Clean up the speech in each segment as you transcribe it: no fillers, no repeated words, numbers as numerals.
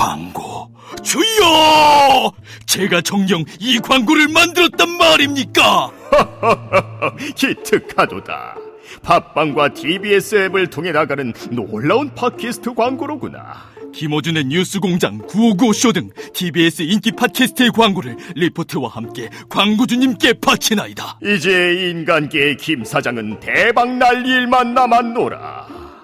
광고 주여! 제가 정녕 이 광고를 만들었단 말입니까? 기특하도다. 팟빵과 TBS 앱을 통해 나가는 놀라운 팟캐스트 광고로구나. 김어준의 뉴스공장, 955쇼 등 TBS 인기 팟캐스트의 광고를 리포트와 함께 광고주님께 바치나이다. 이제 인간계의 김 사장은 대박 날 일만 남았노라.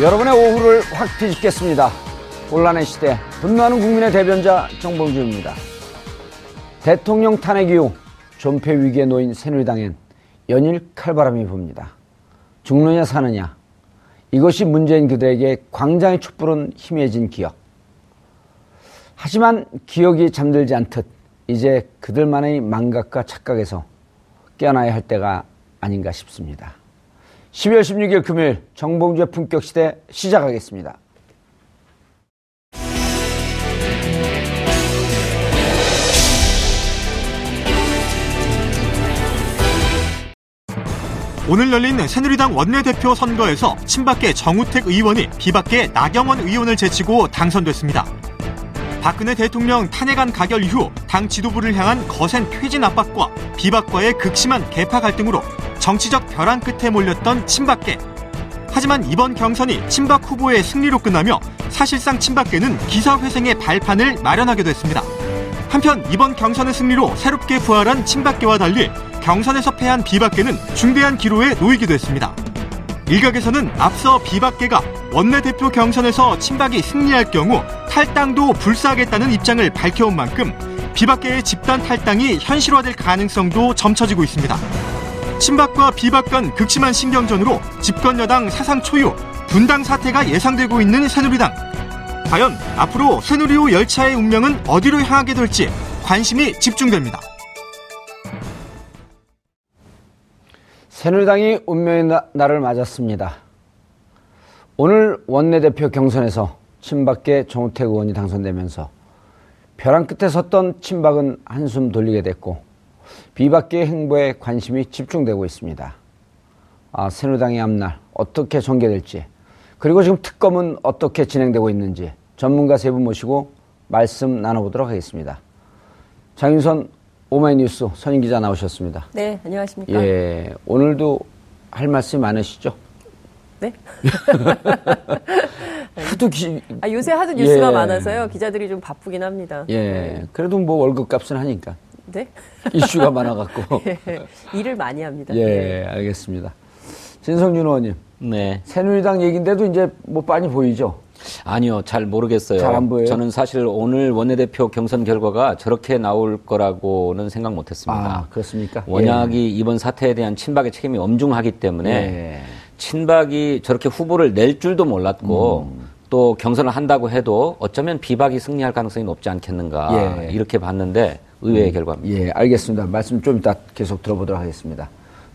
여러분의 오후를 확 뒤집겠습니다. 혼란의 시대, 분노하는 국민의 대변자 정봉주입니다. 대통령 탄핵 이후 존폐 위기에 놓인 새누리당엔 연일 칼바람이 붑니다. 죽느냐 사느냐, 이것이 문재인 그대에게 광장의 촛불은 희미해진 기억. 하지만 기억이 잠들지 않듯 이제 그들만의 망각과 착각에서 깨어나야 할 때가 아닌가 싶습니다. 12월 16일 금요일 정봉주의 품격시대 시작하겠습니다. 오늘 열린 새누리당 원내대표 선거에서 친박계 정우택 의원이 비박계 나경원 의원을 제치고 당선됐습니다. 박근혜 대통령 탄핵안 가결 이후 당 지도부를 향한 거센 퇴진 압박과 비박과의 극심한 계파 갈등으로 정치적 벼랑 끝에 몰렸던 친박계. 하지만 이번 경선이 친박 후보의 승리로 끝나며 사실상 친박계는 기사회생의 발판을 마련하게 됐습니다. 한편 이번 경선의 승리로 새롭게 부활한 친박계와 달리 경선에서 패한 비박계는 중대한 기로에 놓이기도 했습니다. 일각에서는 앞서 비박계가 원내대표 경선에서 친박이 승리할 경우 탈당도 불사하겠다는 입장을 밝혀온 만큼 비박계의 집단 탈당이 현실화될 가능성도 점쳐지고 있습니다. 친박과 비박 간 극심한 신경전으로 집권여당 사상 초유 분당 사태가 예상되고 있는 새누리당. 과연 앞으로 새누리호 열차의 운명은 어디로 향하게 될지 관심이 집중됩니다. 새누리당이 운명의 날을 맞았습니다. 오늘 원내대표 경선에서 친박계 정우택 의원이 당선되면서 벼랑 끝에 섰던 친박은 한숨 돌리게 됐고 비박계의 행보에 관심이 집중되고 있습니다. 새누리당의 앞날 어떻게 전개될지, 그리고 지금 특검은 어떻게 진행되고 있는지 전문가 세 분 모시고 말씀 나눠보도록 하겠습니다. 장윤선 오마이뉴스 선임 기자 나오셨습니다. 네, 안녕하십니까. 예, 오늘도 할 말씀이 많으시죠? 네. 요새 하도 뉴스가 많아서요. 기자들이 좀 바쁘긴 합니다. 예, 네. 그래도 뭐 월급값은 하니까. 네? 이슈가 많아갖고. 예, 일을 많이 합니다. 예, 알겠습니다. 진성준 의원님. 네. 새누리당 얘기인데도 이제 뭐 빤히 보이죠? 아니요, 잘 모르겠어요. 잘 안 보여요? 저는 사실 오늘 원내대표 경선 결과가 저렇게 나올 거라고는 생각 못 했습니다. 아, 그렇습니까? 워낙이 예. 이번 사태에 대한 친박의 책임이 엄중하기 때문에 예. 친박이 저렇게 후보를 낼 줄도 몰랐고 또 경선을 한다고 해도 어쩌면 비박이 승리할 가능성이 높지 않겠는가 예. 이렇게 봤는데 의외의 결과입니다. 예, 알겠습니다. 말씀 좀 이따 계속 들어보도록 하겠습니다.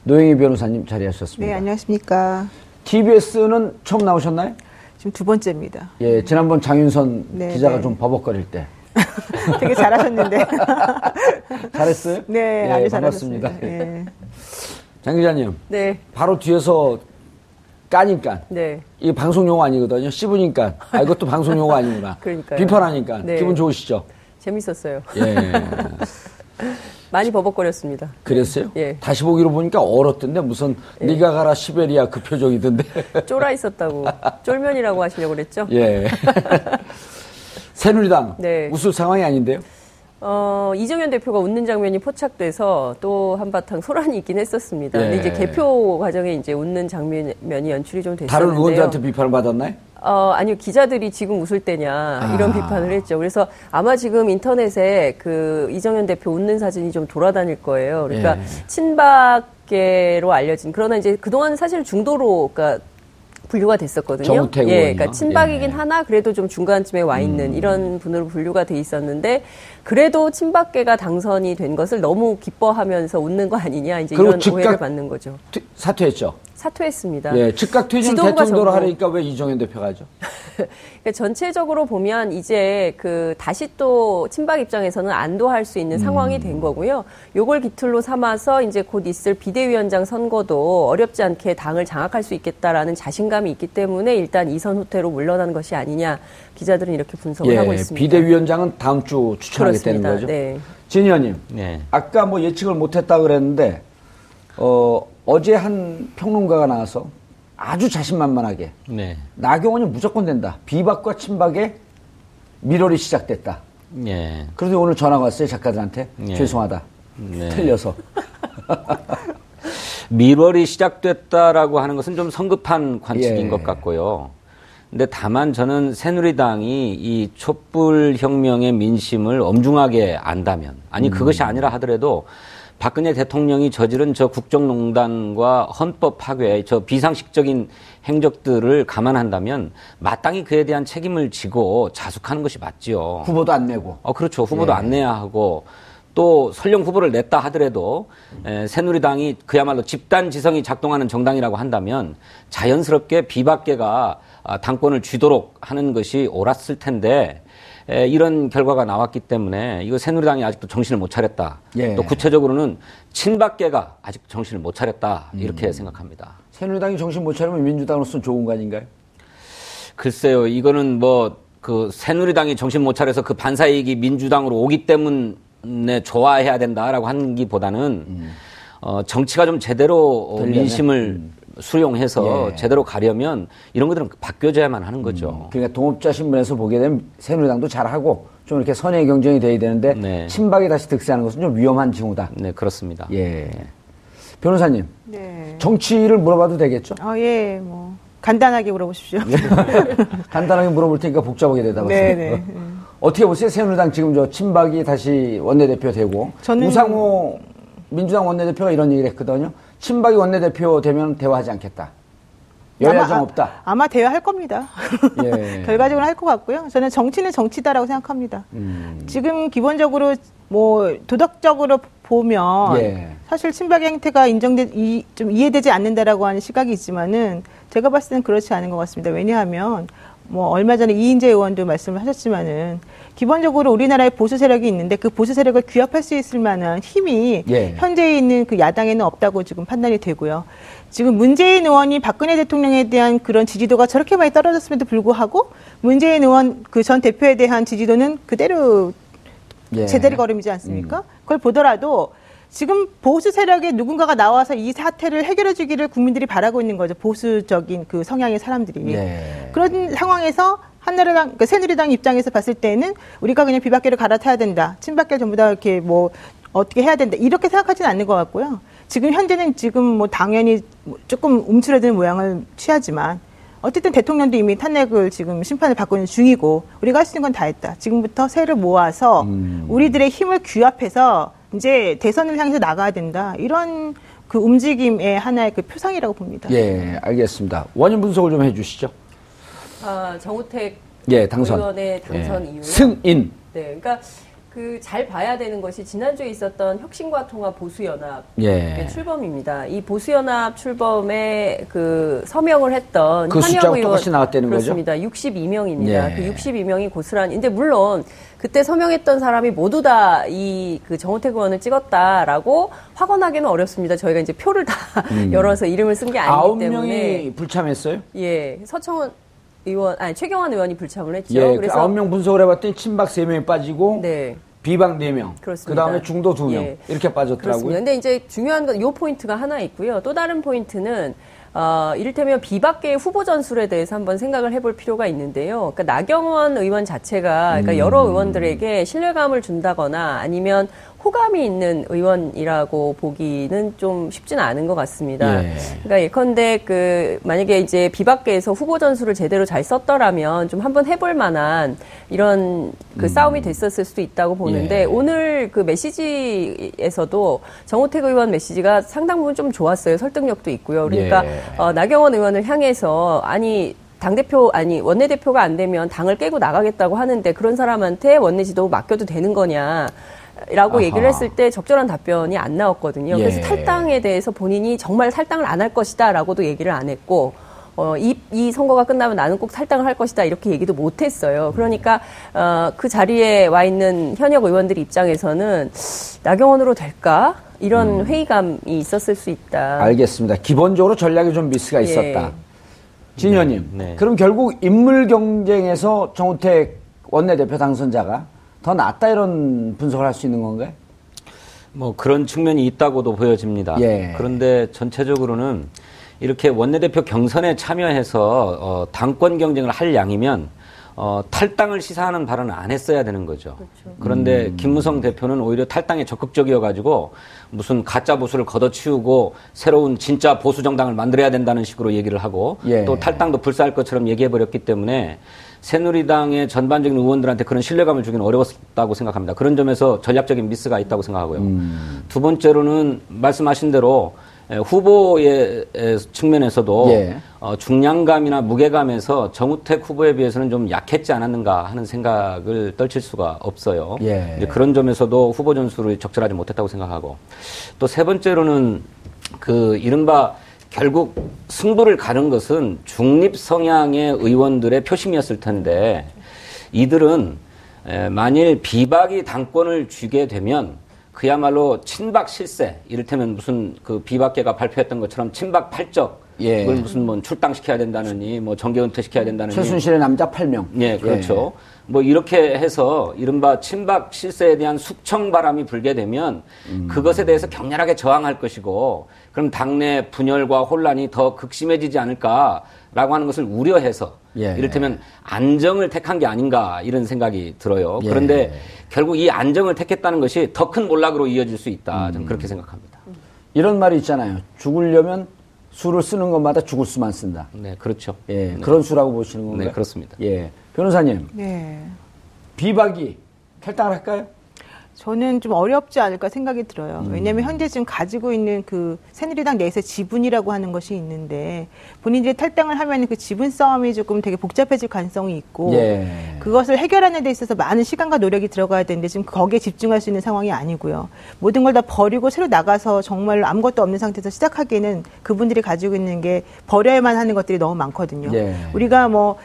노영희 변호사님 자리하셨습니다. 네, 안녕하십니까. TBS는 처음 나오셨나요? 지금 두 번째입니다. 예, 지난번 장윤선 네, 기자가 네. 좀 버벅거릴 때. 되게 잘하셨는데. 잘했어요? 네, 예, 아주 잘했습니다. 네. 장 기자님. 네. 바로 뒤에서 까니까. 네. 이 방송 용어 아니거든요. 씹으니까. 아, 이것도 방송 용어 아니구나. 그러니까요. 비판하니까. 네. 기분 좋으시죠? 재밌었어요. 예. 많이 버벅거렸습니다. 그랬어요? 예. 다시 보기로 보니까 얼었던데 무슨 예. 네가 가라 시베리아 그 표정이던데. 쫄아 있었다고. 쫄면이라고 하시려고 그랬죠? 예. 새누리당 네. 웃을 상황이 아닌데요? 이정현 대표가 웃는 장면이 포착돼서 또 한바탕 소란이 있긴 했었습니다. 예. 근데 이제 개표 과정에 이제 웃는 장면이 연출이 좀 됐었는데요. 다른 의원들한테 비판을 받았나요? 아니요. 기자들이 지금 웃을 때냐 이런 비판을 했죠. 그래서 아마 지금 인터넷에 그 이정현 대표 웃는 사진이 좀 돌아다닐 거예요. 그러니까 친박계로 알려진, 그러나 이제 그동안 사실 중도로, 그러니까 분류가 됐었거든요. 정우택 의원이요. 예, 그러니까 친박이긴 하나 그래도 좀 중간쯤에 와 있는 이런 분으로 분류가 돼 있었는데 그래도 친박계가 당선이 된 것을 너무 기뻐하면서 웃는 거 아니냐 이제 이런 오해를 받는 거죠. 사퇴했죠. 사퇴했습니다. 예, 즉각 퇴진 대통령으로 하려니까 왜 이정현 대표가 하죠? 그러니까 전체적으로 보면 이제 그 다시 또 친박 입장에서는 안도할 수 있는 상황이 된 거고요. 요걸 기틀로 삼아서 이제 곧 있을 비대위원장 선거도 어렵지 않게 당을 장악할 수 있겠다라는 자신감이 있기 때문에 일단 이선 후퇴로 물러난 것이 아니냐 기자들은 이렇게 분석을 하고 있습니다. 비대위원장은 다음 주 추천하겠다는 거죠. 네. 진 의원님, 아까 뭐 예측을 못했다 그랬는데 어제 한 평론가가 나와서 아주 자신만만하게 나경원이 무조건 된다. 비박과 친박의 밀월이 시작됐다. 그래서 오늘 전화가 왔어요. 작가들한테. 죄송하다. 틀려서. 밀월이 시작됐다라고 하는 것은 좀 성급한 관측인 것 같고요. 근데 다만 저는 새누리당이 이 촛불혁명의 민심을 엄중하게 안다면 그것이 아니라 하더라도 박근혜 대통령이 저지른 저 국정농단과 헌법 파괴, 저 비상식적인 행적들을 감안한다면 마땅히 그에 대한 책임을 지고 자숙하는 것이 맞지요. 후보도 안 내고. 그렇죠. 후보도 안 내야 하고 또 설령 후보를 냈다 하더라도 새누리당이 그야말로 집단지성이 작동하는 정당이라고 한다면 자연스럽게 비박계가 당권을 쥐도록 하는 것이 옳았을 텐데 이런 결과가 나왔기 때문에 이거 새누리당이 아직도 정신을 못 차렸다. 또 구체적으로는 친박계가 아직 정신을 못 차렸다 이렇게 생각합니다. 새누리당이 정신 못 차리면 민주당으로서는 좋은 거 아닌가요? 글쎄요, 이거는 뭐 그 새누리당이 정신 못 차려서 그 반사이익이 민주당으로 오기 때문에 좋아해야 된다라고 하기보다는 정치가 좀 제대로 민심을 수용해서 제대로 가려면 이런 것들은 바뀌어져야만 하는 거죠. 그러니까 동업자 신분에서 보게 되면 새누리당도 잘하고 좀 이렇게 선의 경쟁이 돼야 되는데 친박이 다시 득세하는 것은 좀 위험한 징후다. 네, 그렇습니다. 변호사님, 정치를 물어봐도 되겠죠? 뭐 간단하게 물어보십시오. 간단하게 물어볼 테니까 복잡하게 대답하세요. 네. 어떻게 보세요? 새누리당 지금 저 친박이 다시 원내대표 되고 우상호 민주당 원내대표가 이런 얘기를 했거든요. 친박이 원내대표 되면 대화하지 않겠다. 여야 정 없다. 아마 대화할 겁니다. 결과적으로 할 것 같고요. 저는 정치는 정치다라고 생각합니다. 지금 기본적으로 뭐 도덕적으로 보면 사실 친박의 행태가 좀 이해되지 않는다라고 하는 시각이 있지만은 제가 봤을 때는 그렇지 않은 것 같습니다. 왜냐하면 뭐 얼마 전에 이인재 의원도 말씀을 하셨지만은 기본적으로 우리나라의 보수 세력이 있는데 그 보수 세력을 규합할 수 있을 만한 힘이 현재 있는 그 야당에는 없다고 지금 판단이 되고요. 지금 문재인 의원이 박근혜 대통령에 대한 그런 지지도가 저렇게 많이 떨어졌음에도 불구하고 문재인 의원 그 전 대표에 대한 지지도는 그대로 제자리 걸음이지 않습니까? 그걸 보더라도 지금 보수 세력에 누군가가 나와서 이 사태를 해결해 주기를 국민들이 바라고 있는 거죠. 보수적인 그 성향의 사람들이. 그런 상황에서 한나라당, 그러니까 새누리당 입장에서 봤을 때는 우리가 그냥 비박계를 갈아타야 된다. 친박계 전부 다 이렇게 뭐 어떻게 해야 된다. 이렇게 생각하지는 않는 것 같고요. 지금 현재는 지금 뭐 당연히 조금 움츠러드는 모양을 취하지만 어쨌든 대통령도 이미 탄핵을 지금 심판을 받고 있는 중이고 우리가 할 수 있는 건 다 했다. 지금부터 세를 모아서 우리들의 힘을 규합해서 이제 대선을 향해서 나가야 된다. 이런 그 움직임의 하나의 그 표상이라고 봅니다. 알겠습니다. 원인 분석을 좀 해주시죠. 정우택 당선. 의원의 당선 이유. 승인. 그러니까 그 잘 봐야 되는 것이 지난주에 있었던 혁신과 통합 보수연합 출범입니다. 이 보수연합 출범에 그 서명을 했던 그 숫자가 똑같이 나왔다는 거죠? 그렇습니다. 62명입니다. 그 62명이 고스란히. 근데 물론 그때 서명했던 사람이 모두 다 이 그 정우택 의원을 찍었다라고 확언하기는 어렵습니다. 저희가 이제 표를 다 열어서 이름을 쓴 게 아니기 때문에. 9명이 불참했어요? 서청원 의원, 아니 최경환 의원이 불참을 했죠. 그래서 9명 분석을 해봤더니 친박 3명이 빠지고 비박 4명, 그 다음에 중도 2명 이렇게 빠졌더라고요. 그런데 이제 중요한 건 이 포인트가 하나 있고요. 또 다른 포인트는 이를테면 비박계의 후보 전술에 대해서 한번 생각을 해볼 필요가 있는데요. 그러니까 나경원 의원 자체가 그러니까 여러 의원들에게 신뢰감을 준다거나 아니면 호감이 있는 의원이라고 보기는 좀 쉽지는 않은 것 같습니다. 그러니까 예컨대 그 만약에 이제 비박계에서 후보 전술을 제대로 잘 썼더라면 좀 한번 해볼 만한 이런 그 싸움이 됐었을 수도 있다고 보는데 예. 오늘 그 메시지에서도 정우택 의원 메시지가 상당 부분 좀 좋았어요. 설득력도 있고요. 그러니까 예. 나경원 의원을 향해서 아니 당대표 아니 원내대표가 안 되면 당을 깨고 나가겠다고 하는데 그런 사람한테 원내지도 맡겨도 되는 거냐. 라고 아하. 얘기를 했을 때 적절한 답변이 안 나왔거든요. 예. 그래서 탈당에 대해서 본인이 정말 탈당을 안 할 것이다 라고도 얘기를 안 했고 이 선거가 끝나면 나는 꼭 탈당을 할 것이다 이렇게 얘기도 못 했어요. 그러니까 그 자리에 와 있는 현역 의원들 입장에서는 나경원으로 될까? 이런 회의감이 있었을 수 있다. 알겠습니다. 기본적으로 전략에 좀 미스가 있었다. 예. 진 의원님, 네. 그럼 결국 인물 경쟁에서 정우택 원내대표 당선자가 더 낫다 이런 분석을 할 수 있는 건가요? 뭐 그런 측면이 있다고도 보여집니다. 예. 그런데 전체적으로는 이렇게 원내대표 경선에 참여해서 당권 경쟁을 할 양이면 탈당을 시사하는 발언을 안 했어야 되는 거죠. 그렇죠. 그런데 김무성 대표는 오히려 탈당에 적극적이어가지고 무슨 가짜 보수를 걷어치우고 새로운 진짜 보수 정당을 만들어야 된다는 식으로 얘기를 하고 예. 또 탈당도 불사할 것처럼 얘기해버렸기 때문에 새누리당의 전반적인 의원들한테 그런 신뢰감을 주기는 어려웠다고 생각합니다. 그런 점에서 전략적인 미스가 있다고 생각하고요. 두 번째로는 말씀하신 대로 후보의 측면에서도 예. 중량감이나 무게감에서 정우택 후보에 비해서는 좀 약했지 않았는가 하는 생각을 떨칠 수가 없어요. 예. 이제 그런 점에서도 후보 전술을 적절하지 못했다고 생각하고 또 세 번째로는 그 이른바 결국 승부를 가는 것은 중립 성향의 의원들의 표심이었을 텐데 이들은 만일 비박이 당권을 쥐게 되면 그야말로 친박 실세 이를테면 무슨 그 비박계가 발표했던 것처럼 친박 팔적 예. 그걸 무슨 뭐 출당시켜야 된다느니 뭐 정계 은퇴시켜야 된다느니 최순실의 남자 8명 예 그렇죠. 예. 뭐 이렇게 해서 이른바 친박 실세에 대한 숙청 바람이 불게 되면 그것에 대해서 격렬하게 저항할 것이고 그럼 당내 분열과 혼란이 더 극심해지지 않을까라고 하는 것을 우려해서 예. 이를테면 안정을 택한 게 아닌가 이런 생각이 들어요. 예. 그런데 결국 이 안정을 택했다는 것이 더 큰 몰락으로 이어질 수 있다. 저는 그렇게 생각합니다. 이런 말이 있잖아요. 죽으려면 수를 쓰는 것마다 죽을 수만 쓴다. 네, 그렇죠. 예, 네. 그런 수라고 보시는 건가요? 네, 그렇습니다. 예, 변호사님. 네. 비박이 탈당을 할까요? 저는 좀 어렵지 않을까 생각이 들어요. 왜냐하면 현재 지금 가지고 있는 그 새누리당 내에서 지분이라고 하는 것이 있는데 본인들이 탈당을 하면 그 지분 싸움이 조금 되게 복잡해질 가능성이 있고 예. 그것을 해결하는 데 있어서 많은 시간과 노력이 들어가야 되는데 지금 거기에 집중할 수 있는 상황이 아니고요. 모든 걸 다 버리고 새로 나가서 정말 아무것도 없는 상태에서 시작하기에는 그분들이 가지고 있는 게 버려야만 하는 것들이 너무 많거든요. 예. 우리가 뭐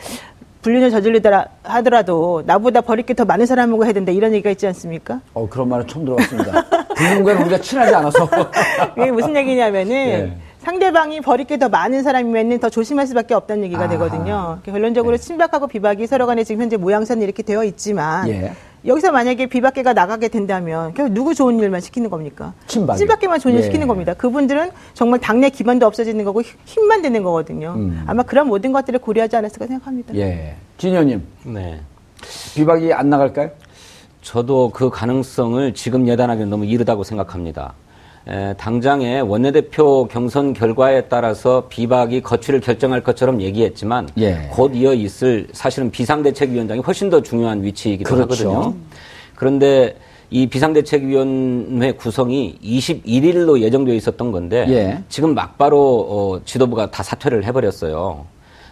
불륜을 저질리더라 하더라도 나보다 버릴 게 더 많은 사람하고 해야 된다 이런 얘기가 있지 않습니까? 그런 말은 처음 들어봤습니다. 불륜과는 우리가 친하지 않아서. 이게 무슨 얘기냐면은 예. 상대방이 버릴 게 더 많은 사람이면 더 조심할 수밖에 없다는 얘기가 되거든요. 결론적으로 예. 친박하고 비박이 서로 간에 지금 현재 모양새는 이렇게 되어 있지만 예. 여기서 만약에 비박계가 나가게 된다면 결국 누구 좋은 일만 시키는 겁니까? 친박계만 좋은 일 예. 시키는 겁니다. 그분들은 정말 당내 기반도 없어지는 거고 힘만 드는 거거든요. 아마 그런 모든 것들을 고려하지 않았을까 생각합니다. 예, 진 의원님, 네, 비박이 안 나갈까요? 저도 그 가능성을 지금 예단하기는 너무 이르다고 생각합니다. 당장의 원내대표 경선 결과에 따라서 비박이 거취를 결정할 것처럼 얘기했지만 예. 곧 이어 있을 사실은 비상대책위원장이 훨씬 더 중요한 위치이기도 그렇죠. 하거든요. 그런데 이 비상대책위원회 구성이 21일로 예정되어 있었던 건데 예. 지금 막바로 지도부가 다 사퇴를 해버렸어요.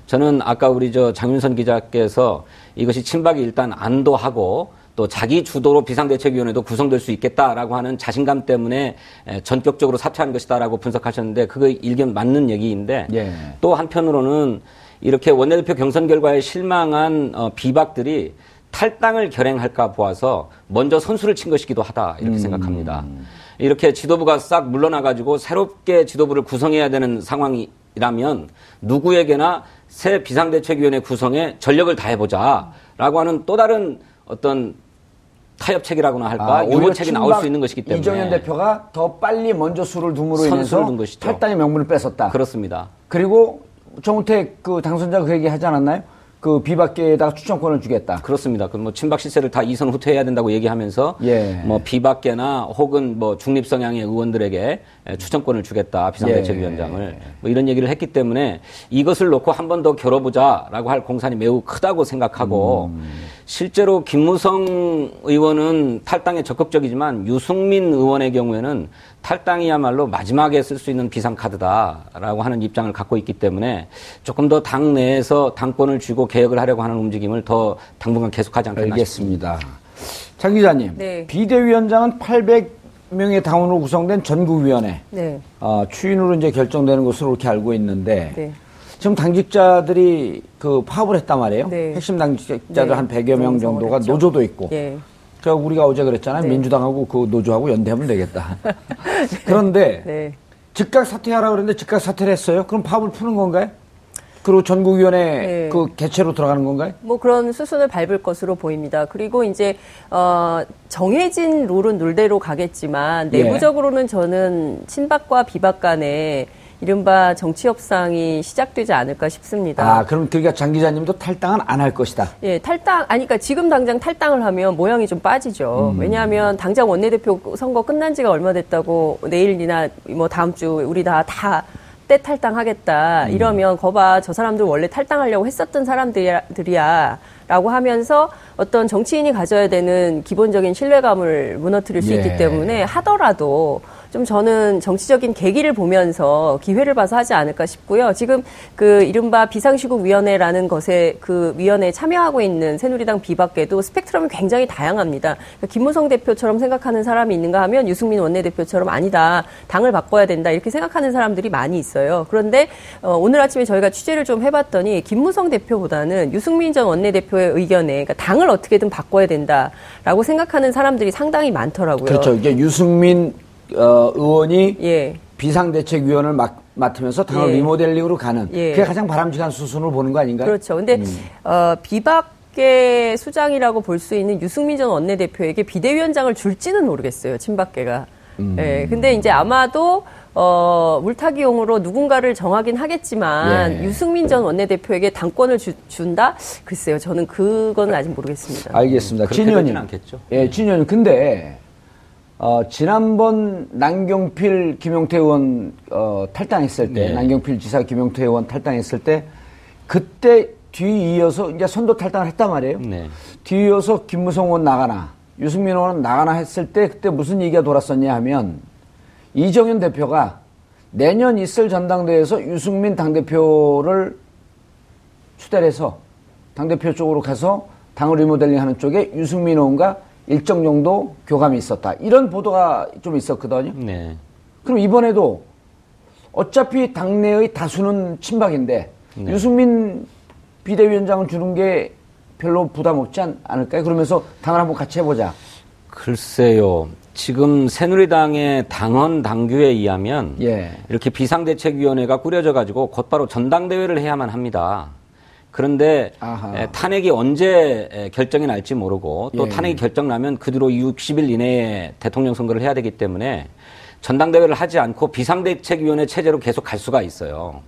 저는 아까 우리 저 장윤선 기자께서 이것이 친박이 일단 안도하고 또 자기 주도로 비상대책위원회도 구성될 수 있겠다라고 하는 자신감 때문에 전격적으로 사퇴한 것이다라고 분석하셨는데 그거 일견 맞는 얘기인데 예. 또 한편으로는 이렇게 원내대표 경선 결과에 실망한 비박들이 탈당을 결행할까 보아서 먼저 선수를 친 것이기도 하다 이렇게 생각합니다. 이렇게 지도부가 싹 물러나가지고 새롭게 지도부를 구성해야 되는 상황이라면 누구에게나 새 비상대책위원회 구성에 전력을 다해보자라고 하는 또 다른 어떤 타협책이라고나 할까 유보책이 나올 수 있는 것이기 때문에 이정현 대표가 더 빨리 먼저 수를 둠으로 인해서 탈당의 명분을 뺏었다. 그렇습니다. 그리고 정우택 그 당선자가 그 얘기하지 않았나요? 그 비박계에다가 추천권을 주겠다. 그렇습니다. 그 뭐 친박 실세를 다 이선 후퇴해야 된다고 얘기하면서 예. 뭐 비박계나 혹은 뭐 중립 성향의 의원들에게 추천권을 주겠다 비상대책위원장을 예. 뭐 이런 얘기를 했기 때문에 이것을 놓고 한 번 더 겨뤄보자라고 할 공산이 매우 크다고 생각하고. 실제로 김무성 의원은 탈당에 적극적이지만 유승민 의원의 경우에는 탈당이야말로 마지막에 쓸 수 있는 비상카드다라고 하는 입장을 갖고 있기 때문에 조금 더 당 내에서 당권을 쥐고 개혁을 하려고 하는 움직임을 더 당분간 계속하지 않겠나 알겠습니다. 싶습니다. 장 기자님, 네. 비대위원장은 800명의 당원으로 구성된 전국위원회 네. 추인으로 이제 결정되는 것으로 이렇게 알고 있는데 네. 지금 당직자들이 그 파업을 했단 말이에요. 네. 핵심 당직자들 네. 한 100여 명 정도가 했죠. 노조도 있고. 네. 그래서 우리가 어제 그랬잖아요. 네. 민주당하고 그 노조하고 연대하면 되겠다. 네. 그런데 네. 즉각 사퇴하라 그랬는데 즉각 사퇴를 했어요. 그럼 파업을 푸는 건가요? 그리고 전국위원회 네. 그 개최로 들어가는 건가요? 뭐 그런 수순을 밟을 것으로 보입니다. 그리고 이제 정해진 룰은 룰대로 가겠지만 내부적으로는 저는 친박과 비박 간에 이른바 정치 협상이 시작되지 않을까 싶습니다. 아, 그럼 그러니까 장 기자님도 탈당은 안 할 것이다. 예, 탈당 아니 그러니까 지금 당장 탈당을 하면 모양이 좀 빠지죠. 왜냐하면 당장 원내대표 선거 끝난 지가 얼마 됐다고 내일이나 뭐 다음 주 우리 다 때 탈당하겠다. 이러면 거봐 저 사람들 원래 탈당하려고 했었던 사람들이야. 라고 하면서 어떤 정치인이 가져야 되는 기본적인 신뢰감을 무너뜨릴 수 있기 때문에 하더라도 좀 저는 정치적인 계기를 보면서 기회를 봐서 하지 않을까 싶고요. 지금 그 이른바 비상시국위원회라는 것에 그 위원회에 참여하고 있는 새누리당 비박계도 스펙트럼이 굉장히 다양합니다. 그러니까 김무성 대표처럼 생각하는 사람이 있는가 하면 유승민 원내대표처럼 아니다. 당을 바꿔야 된다. 이렇게 생각하는 사람들이 많이 있어요. 그런데 오늘 아침에 저희가 취재를 좀 해봤더니 김무성 대표보다는 유승민 전 원내대표의 의견에 그러니까 당을 어떻게든 바꿔야 된다라고 생각하는 사람들이 상당히 많더라고요. 그렇죠. 이게 유승민 의원이 비상대책위원을 맡으면서 당을 리모델링으로 가는 그게 가장 바람직한 수순을 보는 거 아닌가요? 그렇죠. 근데 비박계 수장이라고 볼 수 있는 유승민 전 원내대표에게 비대위원장을 줄지는 모르겠어요. 친박계가. 예, 근데 이제 아마도 물타기용으로 누군가를 정하긴 하겠지만 유승민 전 원내대표에게 당권을 준다? 글쎄요. 저는 그거는 아직 모르겠습니다. 알겠습니다. 진 의원님. 예, 진 의원님. 근데 지난번 남경필 김용태 의원 탈당했을 때, 남경필 지사 김용태 의원 탈당했을 때, 그때 뒤이어서 이제 선도 탈당을 했단 말이에요. 네. 뒤이어서 김무성 의원 나가나, 유승민 의원 나가나 했을 때 그때 무슨 얘기가 돌았었냐 하면 이정현 대표가 내년 있을 전당대회에서 유승민 당대표를 추대해서 당대표 쪽으로 가서 당을 리모델링하는 쪽에 유승민 의원과 일정 정도 교감이 있었다. 이런 보도가 좀 있었거든요. 네. 그럼 이번에도 어차피 당내의 다수는 친박인데 네. 유승민 비대위원장을 주는 게 별로 부담 없지 않을까요? 그러면서 당을 한번 같이 해보자. 글쎄요. 지금 새누리당의 당헌 당규에 의하면 이렇게 비상대책위원회가 꾸려져가지고 곧바로 전당대회를 해야만 합니다. 그런데 탄핵이 언제 결정이 날지 모르고 또 탄핵이 결정나면 그 뒤로 60일 이내에 대통령 선거를 해야 되기 때문에 전당대회를 하지 않고 비상대책위원회 체제로 계속 갈 수가 있어요.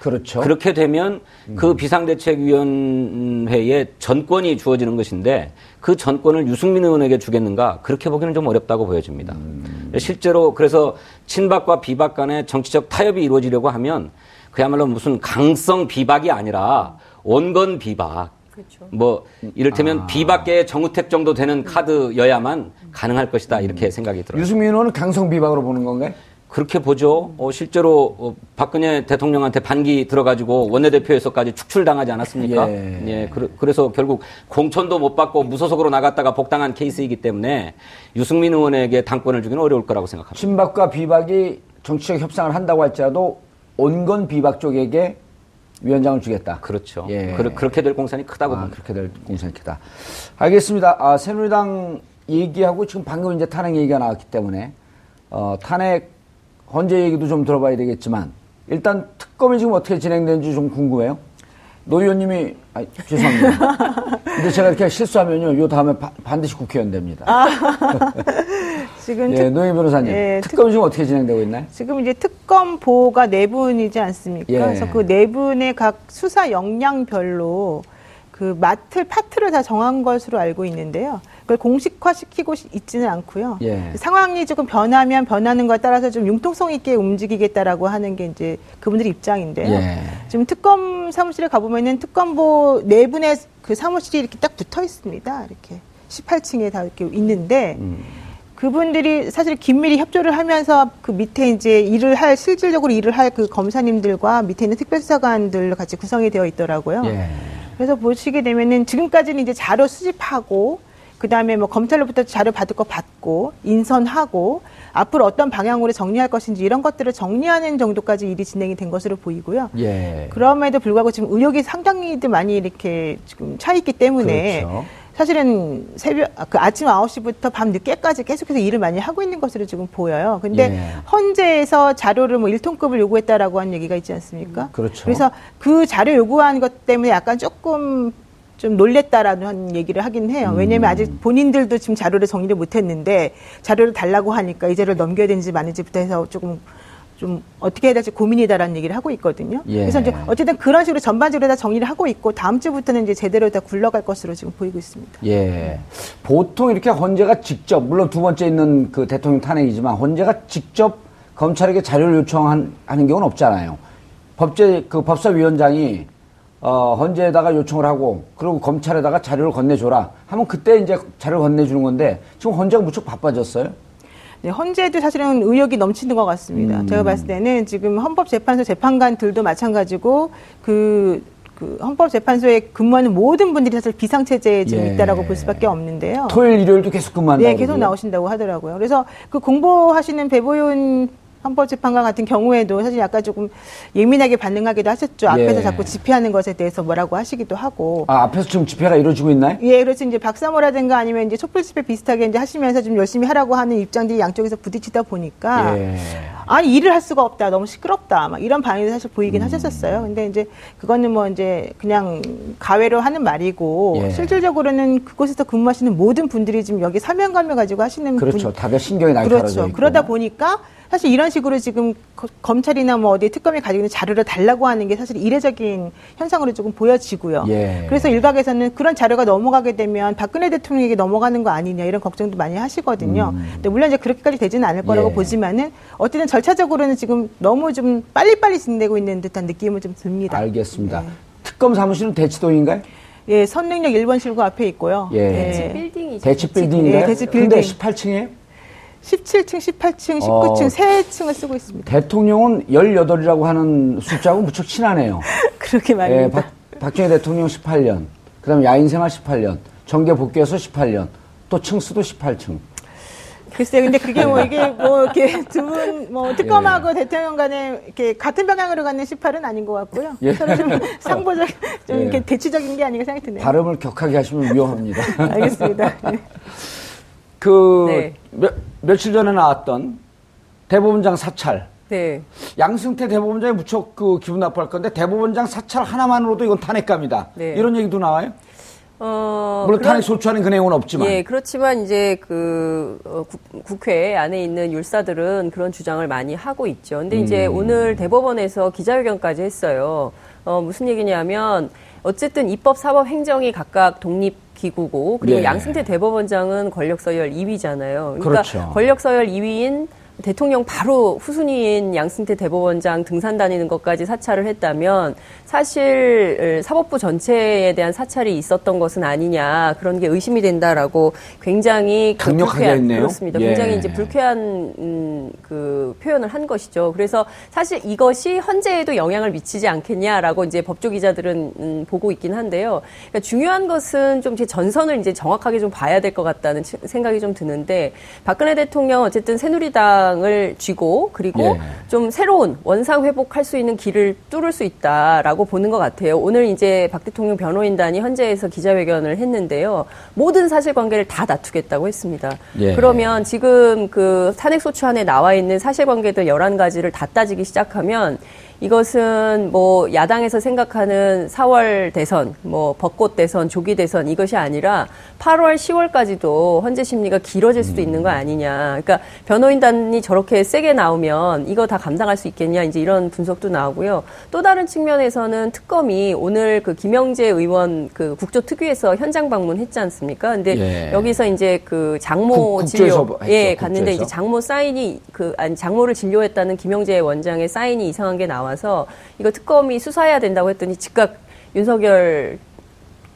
그렇죠. 그렇게 되면 그 비상대책위원회에 전권이 주어지는 것인데 그 전권을 유승민 의원에게 주겠는가 그렇게 보기는 좀 어렵다고 보여집니다. 실제로 그래서 친박과 비박 간의 정치적 타협이 이루어지려고 하면 그야말로 무슨 강성 비박이 아니라 온건 비박, 그렇죠. 뭐 이를테면 비박계의 정우택 정도 되는 카드여야만 가능할 것이다 이렇게 생각이 들어요. 유승민 의원은 강성 비박으로 보는 건가요? 그렇게 보죠. 실제로 박근혜 대통령한테 반기 들어가지고 원내대표에서까지 축출당하지 않았습니까? 그래서 결국 공천도 못 받고 무소속으로 나갔다가 복당한 케이스이기 때문에 유승민 의원에게 당권을 주기는 어려울 거라고 생각합니다. 친박과 비박이 정치적 협상을 한다고 할지라도 온건 비박 쪽에게 위원장을 주겠다. 그렇죠. 그렇게 될 공산이 크다고 봅니다. 그렇게 될 공산이 크다. 알겠습니다. 새누리당 얘기하고 지금 방금 이제 탄핵 얘기가 나왔기 때문에 탄핵 헌재 얘기도 좀 들어봐야 되겠지만 일단 특검이 지금 어떻게 진행되는지 좀 궁금해요. 노 의원님이 죄송합니다. 근데 제가 이렇게 실수하면요, 요 다음에 반드시 국회의원 됩니다. 지금 노영희 변호사님, 특검이 지금 어떻게 진행되고 있나요? 지금 이제 특검 보호가 4분이지 않습니까? 그래서 그 4분의 각 수사 역량별로 그 파트를 다 정한 것으로 알고 있는데요. 그걸 공식화시키고 있지는 않고요. 예. 상황이 조금 변하면 변하는 것에 따라서 좀 융통성 있게 움직이겠다라고 하는 게 이제 그분들의 입장인데요. 예. 지금 특검 사무실에 가보면은 특검보 네 분의 그 사무실이 이렇게 딱 붙어 있습니다. 이렇게 18층에 다 이렇게 있는데 그분들이 사실 긴밀히 협조를 하면서 그 밑에 이제 실질적으로 일을 할 그 검사님들과 밑에 있는 특별수사관들 같이 구성이 되어 있더라고요. 예. 그래서 보시게 되면은 지금까지는 이제 자료 수집하고 그다음에 뭐 검찰로부터 자료 받을 거 받고 인선하고 앞으로 어떤 방향으로 정리할 것인지 이런 것들을 정리하는 정도까지 일이 진행이 된 것으로 보이고요. 예. 그럼에도 불구하고 지금 의혹이 상당히 많이 이렇게 지금 차 있기 때문에 그렇죠. 사실은 아침 9시부터 밤 늦게까지 계속해서 일을 많이 하고 있는 것으로 지금 보여요. 근데 예. 헌재에서 자료를 뭐 1톤급을 요구했다라고 한 얘기가 있지 않습니까? 그렇죠. 그래서 그 자료 요구한 것 때문에 약간 조금 좀 놀랬다라는 얘기를 하긴 해요. 왜냐면 아직 본인들도 지금 자료를 정리를 못 했는데 자료를 달라고 하니까 이 자료를 넘겨야 되는지 마는지부터 해서 조금 좀 어떻게 해야 될지 고민이다라는 얘기를 하고 있거든요. 예. 그래서 이제 어쨌든 그런 식으로 전반적으로 다 정리를 하고 있고 다음 주부터는 이제 제대로 다 굴러갈 것으로 지금 보이고 있습니다. 예. 보통 이렇게 헌재가 직접 물론 두 번째 있는 그 대통령 탄핵이지만 헌재가 직접 검찰에게 자료를 요청하는 경우는 없잖아요. 법사위원장이 헌재에다가 요청을 하고 그리고 검찰에다가 자료를 건네줘라 하면 그때 이제 자료를 건네주는 건데 지금 헌재가 무척 바빠졌어요. 네, 헌재도 사실은 의욕이 넘치는 것 같습니다. 제가 봤을 때는 지금 헌법재판소 재판관들도 마찬가지고 그 헌법재판소에 근무하는 모든 분들이 사실 비상체제에 지금 있다라고 볼 수밖에 없는데요. 토요일, 일요일도 계속 근무한다고. 네, 계속 나오신다고 하더라고요. 그래서 그 공보하시는 배보윤 헌법재판관 같은 경우에도 사실 약간 조금 예민하게 반응하기도 하셨죠. 앞에서 자꾸 집회하는 것에 대해서 뭐라고 하시기도 하고. 아, 앞에서 지금 집회가 이루어지고 있나요? 예, 그렇죠. 이제 박사모라든가 아니면 이제 촛불 집회 비슷하게 이제 하시면서 좀 열심히 하라고 하는 입장들이 양쪽에서 부딪히다 보니까. 예. 아니, 일을 할 수가 없다. 너무 시끄럽다. 막 이런 반응이 사실 보이긴 하셨었어요. 근데 이제 그거는 뭐 이제 그냥 가외로 하는 말이고. 예. 실질적으로는 그곳에서 근무하시는 모든 분들이 지금 여기 사명감을 가지고 하시는. 그렇죠. 다들 신경이 날카로워져 그렇죠. 있고. 그러다 보니까 사실 이런 식으로 지금 검찰이나 뭐 어디 특검이 가지고 있는 자료를 달라고 하는 게 사실 이례적인 현상으로 조금 보여지고요. 예. 그래서 일각에서는 그런 자료가 넘어가게 되면 박근혜 대통령에게 넘어가는 거 아니냐 이런 걱정도 많이 하시거든요. 근데 물론 이제 그렇게까지 되지는 않을 거라고 보지만은 어쨌든 절차적으로는 지금 너무 좀 빨리빨리 진행되고 있는 듯한 느낌은 좀 듭니다. 알겠습니다. 네. 특검 사무실은 대치동인가요? 예, 선릉역 1번실구 앞에 있고요. 예. 대치 빌딩이죠. 대치 빌딩인가요? 예, 대치 빌딩. 근데 18층이에요? 17층, 18층, 19층 세 층을 쓰고 있습니다. 대통령은 18이라고 하는 숫자하고 무척 친하네요. 그렇게 말입니다. 예, 박정희 대통령 18년, 그다음 야인생활 18년, 정계 복귀해서 18년, 또 층수도 18층. 글쎄요, 근데 그게 뭐 이게 뭐 이렇게 두 분 뭐 특검하고 대통령 간에 이렇게 같은 방향으로 가는 18은 아닌 것 같고요. 예. 서로 좀 상보적, 좀 이렇게 대치적인 게 아닌가 생각이 드네요. 발음을 격하게 하시면 위험합니다. 알겠습니다. 예. 며칠 전에 나왔던 대법원장 사찰. 네. 양승태 대법원장이 무척 그 기분 나빠할 건데 대법원장 사찰 하나만으로도 이건 탄핵감이다. 네. 이런 얘기도 나와요? 물론 탄핵 소추하는 그 내용은 없지만. 예, 그렇지만 이제 그 국회 안에 있는 율사들은 그런 주장을 많이 하고 있죠. 근데 이제 오늘 대법원에서 기자회견까지 했어요. 무슨 얘기냐면 어쨌든 입법, 사법, 행정이 각각 독립기구고 그리고 양승태 대법원장은 권력서열 2위잖아요. 그러니까 그렇죠. 권력서열 2위인 대통령 바로 후순위인 양승태 대법원장 등산 다니는 것까지 사찰을 했다면 사실 사법부 전체에 대한 사찰이 있었던 것은 아니냐 그런 게 의심이 된다라고 굉장히 강력하게 했네요. 그렇습니다. 예. 굉장히 이제 불쾌한 그 표현을 한 것이죠. 그래서 사실 이것이 헌재에도 영향을 미치지 않겠냐라고 이제 법조 기자들은 보고 있긴 한데요. 그러니까 중요한 것은 좀 제 전선을 이제 정확하게 좀 봐야 될 것 같다는 생각이 좀 드는데 박근혜 대통령 어쨌든 새누리당 을 쥐고 그리고 좀 새로운 원상 회복할 수 있는 길을 뚫을 수 있다라고 보는 것 같아요. 오늘 이제 박 대통령 변호인단이 현재에서 기자회견을 했는데요. 모든 사실관계를 다 다투겠다고 했습니다. 예. 그러면 지금 그 탄핵소추안에 나와 있는 사실관계들 11가지를 다 따지기 시작하면 이것은 뭐 야당에서 생각하는 4월 대선, 뭐 벚꽃 대선, 조기 대선 이것이 아니라 8월, 10월까지도 헌재 심리가 길어질 수도 있는 거 아니냐. 그러니까 변호인단이 저렇게 세게 나오면 이거 다 감당할 수 있겠냐. 이제 이런 분석도 나오고요. 또 다른 측면에서는 특검이 오늘 그 김영재 의원 그 국조 특위에서 현장 방문했지 않습니까? 근데 예. 여기서 이제 그 장모 진료 예 갔는데 국조에서? 이제 장모 사인이 장모를 진료했다는 김영재 원장의 사인이 이상한 게 나와서 이거 특검이 수사해야 된다고 했더니 즉각 윤석열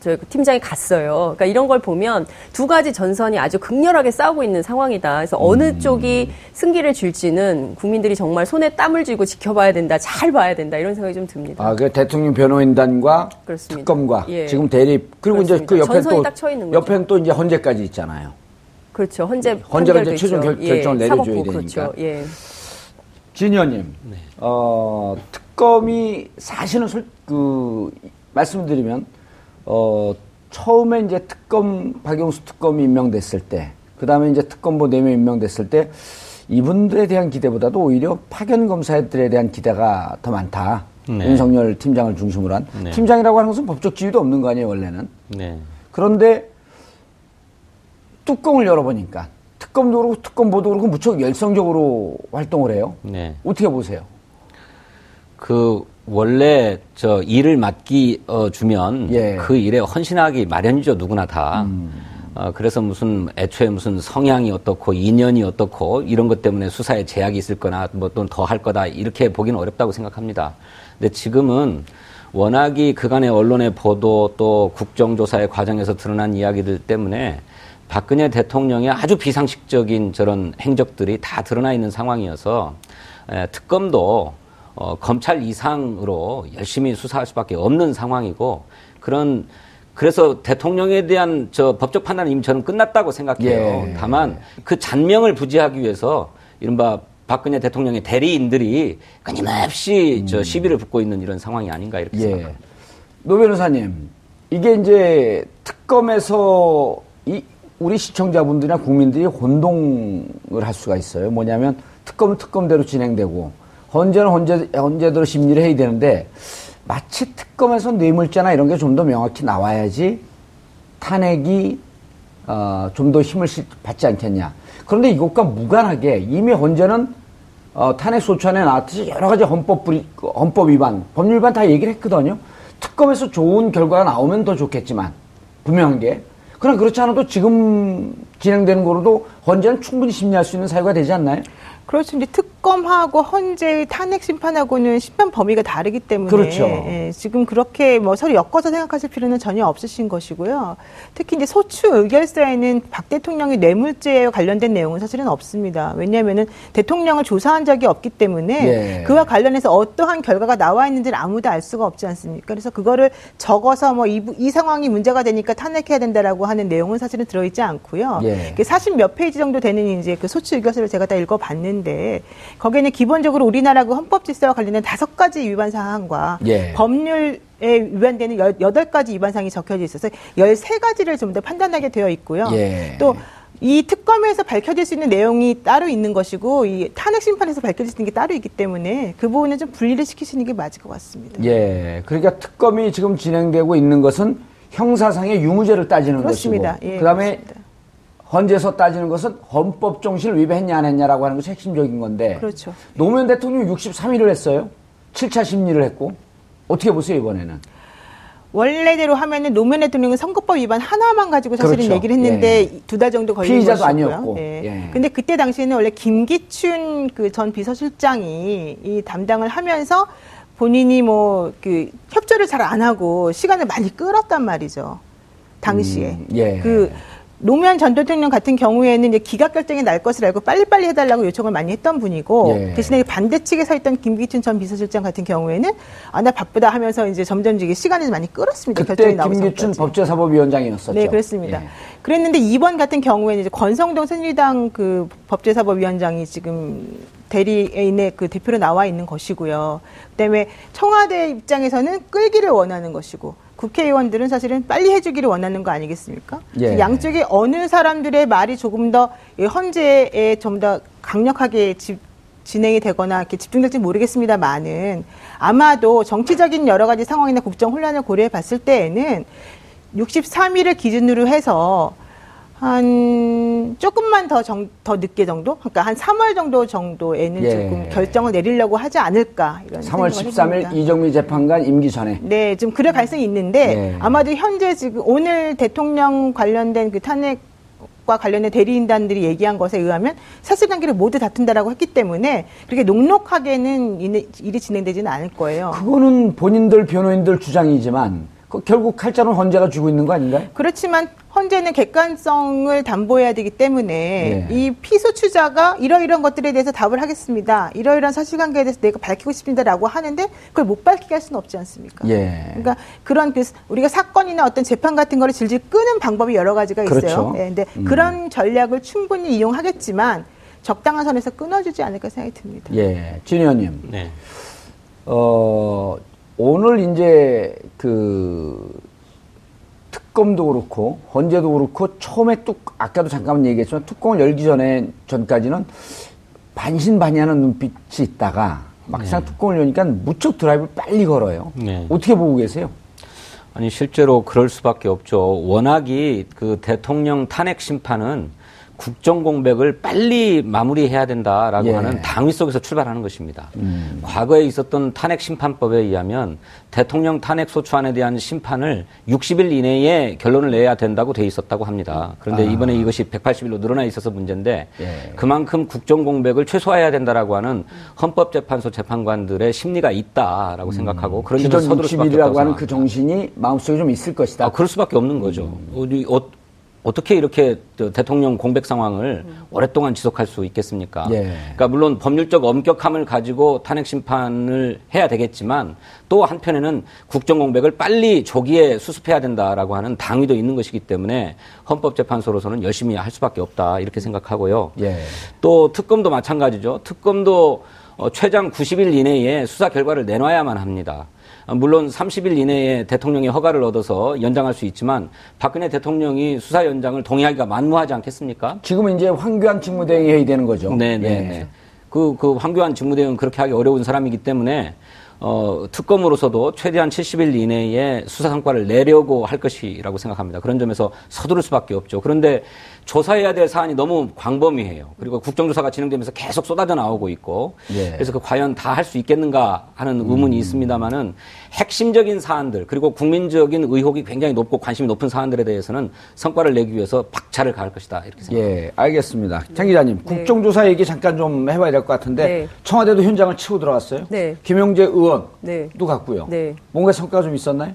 저 팀장이 갔어요. 그러니까 이런 걸 보면 두 가지 전선이 아주 극렬하게 싸우고 있는 상황이다. 그래서 어느 쪽이 승기를 줄지는 국민들이 정말 손에 땀을 쥐고 지켜봐야 된다. 잘 봐야 된다. 이런 생각이 좀 듭니다. 아, 그 대통령 변호인단과 그렇습니다. 특검과 예. 지금 대립 그리고 그렇습니다. 이제 그 옆에 전선이 딱 쳐 있는 거죠. 옆에는 또 이제 헌재까지 있잖아요. 그렇죠. 헌재가 이제 최종 결정을 예. 내려줘야 되니까. 그렇죠. 예. 진 의원님, 네. 특검이 사실은 말씀드리면 처음에 이제 박영수 특검이 임명됐을 때, 그 다음에 이제 특검보 4명 임명됐을 때 이분들에 대한 기대보다도 오히려 파견 검사들에 대한 기대가 더 많다. 네. 윤석열 팀장을 중심으로 한 네. 팀장이라고 하는 것은 법적 지위도 없는 거 아니에요 원래는. 네. 그런데 뚜껑을 열어보니까. 특검도 그렇고 특검보도 그렇고 무척 열성적으로 활동을 해요. 네. 어떻게 보세요? 그 원래 저 일을 주면 예. 그 일에 헌신하기 마련이죠 누구나 다. 그래서 애초에 무슨 성향이 어떻고 인연이 어떻고 이런 것 때문에 수사에 제약이 있을 거나 뭐 또는 더 할 거다 이렇게 보기는 어렵다고 생각합니다. 근데 지금은 워낙이 그간의 언론의 보도 또 국정조사의 과정에서 드러난 이야기들 때문에. 박근혜 대통령의 아주 비상식적인 저런 행적들이 다 드러나 있는 상황이어서 특검도 검찰 이상으로 열심히 수사할 수밖에 없는 상황이고 그래서 대통령에 대한 저 법적 판단은 이미 저는 끝났다고 생각해요. 예. 다만 그 잔명을 부지하기 위해서 이른바 박근혜 대통령의 대리인들이 끊임없이 저 시비를 붙고 있는 이런 상황이 아닌가 이렇게 예. 생각합니다. 노 변호사님, 이게 이제 특검에서 우리 시청자분들이나 국민들이 혼동을 할 수가 있어요. 뭐냐면 특검은 특검대로 진행되고 헌재는 헌재대로 심리를 해야 되는데 마치 특검에서 뇌물죄나 이런 게 좀 더 명확히 나와야지 탄핵이 좀 더 힘을 받지 않겠냐. 그런데 이것과 무관하게 이미 헌재는 탄핵 소추안에 나왔듯이 여러 가지 헌법 위반, 법률 위반 다 얘기를 했거든요. 특검에서 좋은 결과가 나오면 더 좋겠지만 분명한 게 그러나 그렇지 않아도 지금 진행되는 거로도 헌재는 충분히 심리할 수 있는 사유가 되지 않나요? 그렇죠. 이제 특검하고 헌재의 탄핵 심판하고는 심판 범위가 다르기 때문에 그렇죠. 예, 지금 그렇게 뭐 서로 엮어서 생각하실 필요는 전혀 없으신 것이고요. 특히 이제 소추 의결서에는 박 대통령의 뇌물죄에 관련된 내용은 사실은 없습니다. 왜냐하면은 대통령을 조사한 적이 없기 때문에 예. 그와 관련해서 어떠한 결과가 나와 있는지를 아무도 알 수가 없지 않습니까? 그래서 그거를 적어서 뭐 이 상황이 문제가 되니까 탄핵해야 된다라고 하는 내용은 사실은 들어있지 않고요. 예. 40몇 페이지 정도 되는 이제 그 소추 의결서를 제가 다 읽어봤는데. 거기에는 기본적으로 우리나라하고 헌법 질서와 관련된 5가지 위반 사항과 예. 법률에 위반되는 8가지 위반 사항이 적혀져 있어서 13가지를 좀 더 판단하게 되어 있고요. 예. 또 이 특검에서 밝혀질 수 있는 내용이 따로 있는 것이고 이 탄핵 심판에서 밝혀질 수 있는 게 따로 있기 때문에 그 부분은 좀 분리를 시키시는 게 맞을 것 같습니다. 예, 그러니까 특검이 지금 진행되고 있는 것은 형사상의 유무죄를 따지는 그렇습니다. 것이고 예, 그다음에 그렇습니다. 헌재에서 따지는 것은 헌법 정신을 위배했냐 안 했냐라고 하는 것이 핵심적인 건데 그렇죠. 노무현 대통령이 63일을 했어요. 7차 심리를 했고 어떻게 보세요 이번에는? 원래대로 하면은 노무현 대통령은 선거법 위반 하나만 가지고 사실은 그렇죠. 얘기를 했는데 예. 2달 정도 걸린 것이고요. 피의자도 아니었고. 예. 예. 근데 그때 당시에는 원래 김기춘 그 전 비서실장이 이 담당을 하면서 본인이 뭐 그 협조를 잘 안 하고 시간을 많이 끌었단 말이죠. 당시에. 예. 노무현 전 대통령 같은 경우에는 이제 기각 결정이 날 것을 알고 빨리빨리 해달라고 요청을 많이 했던 분이고 예. 대신에 반대측에 서 있던 김기춘 전 비서실장 같은 경우에는 아, 나 바쁘다 하면서 이제 점점 시간을 많이 끌었습니다. 그때 김기춘 법제사법위원장이었었죠. 네, 그렇습니다. 예. 그랬는데 이번 같은 경우에는 이제 권성동 새누리당 그 법제사법위원장이 지금 대리인의 그 대표로 나와 있는 것이고요. 그다음에 청와대 입장에서는 끌기를 원하는 것이고. 국회의원들은 사실은 빨리 해주기를 원하는 거 아니겠습니까? 예. 양쪽에 어느 사람들의 말이 조금 더 헌재에 좀 더 강력하게 진행이 되거나 이렇게 집중될지 모르겠습니다만은 아마도 정치적인 여러 가지 상황이나 국정 혼란을 고려해 봤을 때에는 63일을 기준으로 해서 한 조금만 더 늦게 정도? 그러니까 한 3월 정도에는 예. 지금 결정을 내리려고 하지 않을까 이런 3월 13일 해봅니다. 이정미 재판관 임기 전에 네, 좀 그럴 가능성이 있는데 예. 아마도 현재 지금 오늘 대통령 관련된 그 탄핵과 관련된 대리인단들이 얘기한 것에 의하면 사실관계를 모두 다툰다라고 했기 때문에 그렇게 녹록하게는 일이 진행되지는 않을 거예요. 그거는 본인들 변호인들 주장이지만 결국 칼자루는 헌재가 쥐고 있는 거 아닌가요? 그렇지만 헌재는 객관성을 담보해야 되기 때문에 네. 이 피소추자가 이러이러한 것들에 대해서 답을 하겠습니다. 이러이러한 사실관계에 대해서 내가 밝히고 싶습니다라고 하는데 그걸 못 밝히게 할 수는 없지 않습니까? 예. 그러니까 그런 우리가 사건이나 어떤 재판 같은 거를 질질 끄는 방법이 여러 가지가 있어요. 그렇죠. 네, 근데 그런 전략을 충분히 이용하겠지만 적당한 선에서 끊어주지 않을까 생각이 듭니다. 예, 진 의원님. 네. 오늘 이제 그 특검도 그렇고 헌재도 그렇고 처음에 아까도 잠깐 얘기했지만 뚜껑을 열기 전까지는 반신반의하는 눈빛이 있다가 막상 네. 뚜껑을 여니까 무척 드라이브를 빨리 걸어요. 네. 어떻게 보고 계세요? 아니 실제로 그럴 수밖에 없죠. 워낙이 그 대통령 탄핵 심판은 국정 공백을 빨리 마무리해야 된다라고 예. 하는 당위 속에서 출발하는 것입니다. 과거에 있었던 탄핵 심판법에 의하면 대통령 탄핵 소추안에 대한 심판을 60일 이내에 결론을 내야 된다고 돼 있었다고 합니다. 그런데 이번에 이것이 180일로 늘어나 있어서 문제인데 예. 그만큼 국정 공백을 최소화해야 된다라고 하는 헌법재판소 재판관들의 심리가 있다라고 생각하고 그런 점을 서두를 수밖에 없다고 생각합니다. 하는 그 정신이 마음속에 좀 있을 것이다. 그럴 수밖에 없는 거죠. 어떻게 이렇게 대통령 공백 상황을 오랫동안 지속할 수 있겠습니까? 예. 그러니까 물론 법률적 엄격함을 가지고 탄핵 심판을 해야 되겠지만 또 한편에는 국정 공백을 빨리 조기에 수습해야 된다라고 하는 당위도 있는 것이기 때문에 헌법재판소로서는 열심히 할 수밖에 없다 이렇게 생각하고요. 예. 또 특검도 마찬가지죠. 특검도 최장 90일 이내에 수사 결과를 내놔야만 합니다. 물론 30일 이내에 대통령의 허가를 얻어서 연장할 수 있지만 박근혜 대통령이 수사 연장을 동의하기가 만무하지 않겠습니까? 지금 이제 황교안 직무대행이 해야 되는 거죠. 네네. 예. 그 황교안 직무대행은 그렇게 하기 어려운 사람이기 때문에 특검으로서도 최대한 70일 이내에 수사 성과를 내려고 할 것이라고 생각합니다. 그런 점에서 서두를 수밖에 없죠. 그런데 조사해야 될 사안이 너무 광범위해요. 그리고 국정조사가 진행되면서 계속 쏟아져 나오고 있고 예. 그래서 과연 다 할 수 있겠는가 하는 의문이 있습니다만은 핵심적인 사안들 그리고 국민적인 의혹이 굉장히 높고 관심이 높은 사안들에 대해서는 성과를 내기 위해서 박차를 가할 것이다 이렇게 생각합니다. 예, 알겠습니다. 장 기자님, 국정조사 얘기 잠깐 좀 해봐야 될 것 같은데 네. 청와대도 현장을 치고 들어갔어요. 네. 김용재 의원도 네. 갔고요. 네. 뭔가 성과가 좀 있었나요?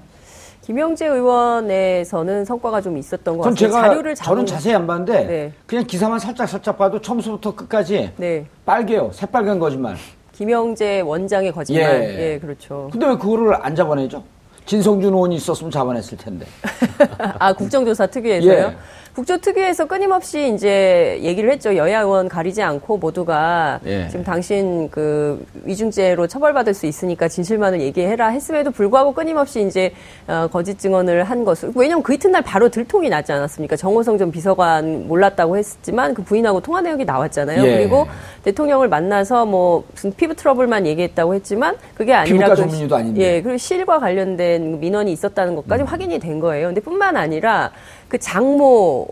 김영재 의원에서는 성과가 좀 있었던 것 같습니다. 저는 자세히 안 봤는데 네. 그냥 기사만 살짝 봐도 처음부터 끝까지 네. 빨개요. 새빨간 거짓말. 김영재 원장의 거짓말. 예, 예 그렇죠. 근데 왜 그거를 안 잡아내죠? 진성준 의원이 있었으면 잡아냈을 텐데. 아, 국정조사 특위에서요? 예. 국조특위에서 끊임없이 이제 얘기를 했죠. 여야 의원 가리지 않고 모두가 예. 지금 당신 그 위중죄로 처벌받을 수 있으니까 진실만을 얘기해라 했음에도 불구하고 끊임없이 이제 거짓 증언을 한 것을. 왜냐면 그 이튿날 바로 들통이 났지 않았습니까? 정호성 전 비서관 몰랐다고 했지만 그 부인하고 통화 내역이 나왔잖아요. 예. 그리고 대통령을 만나서 뭐 무슨 피부 트러블만 얘기했다고 했지만 그게 아니라 피부과 전문의도 아닌데. 예, 그리고 실과 관련된 민원이 있었다는 것까지 확인이 된 거예요. 근데 뿐만 아니라 그 장모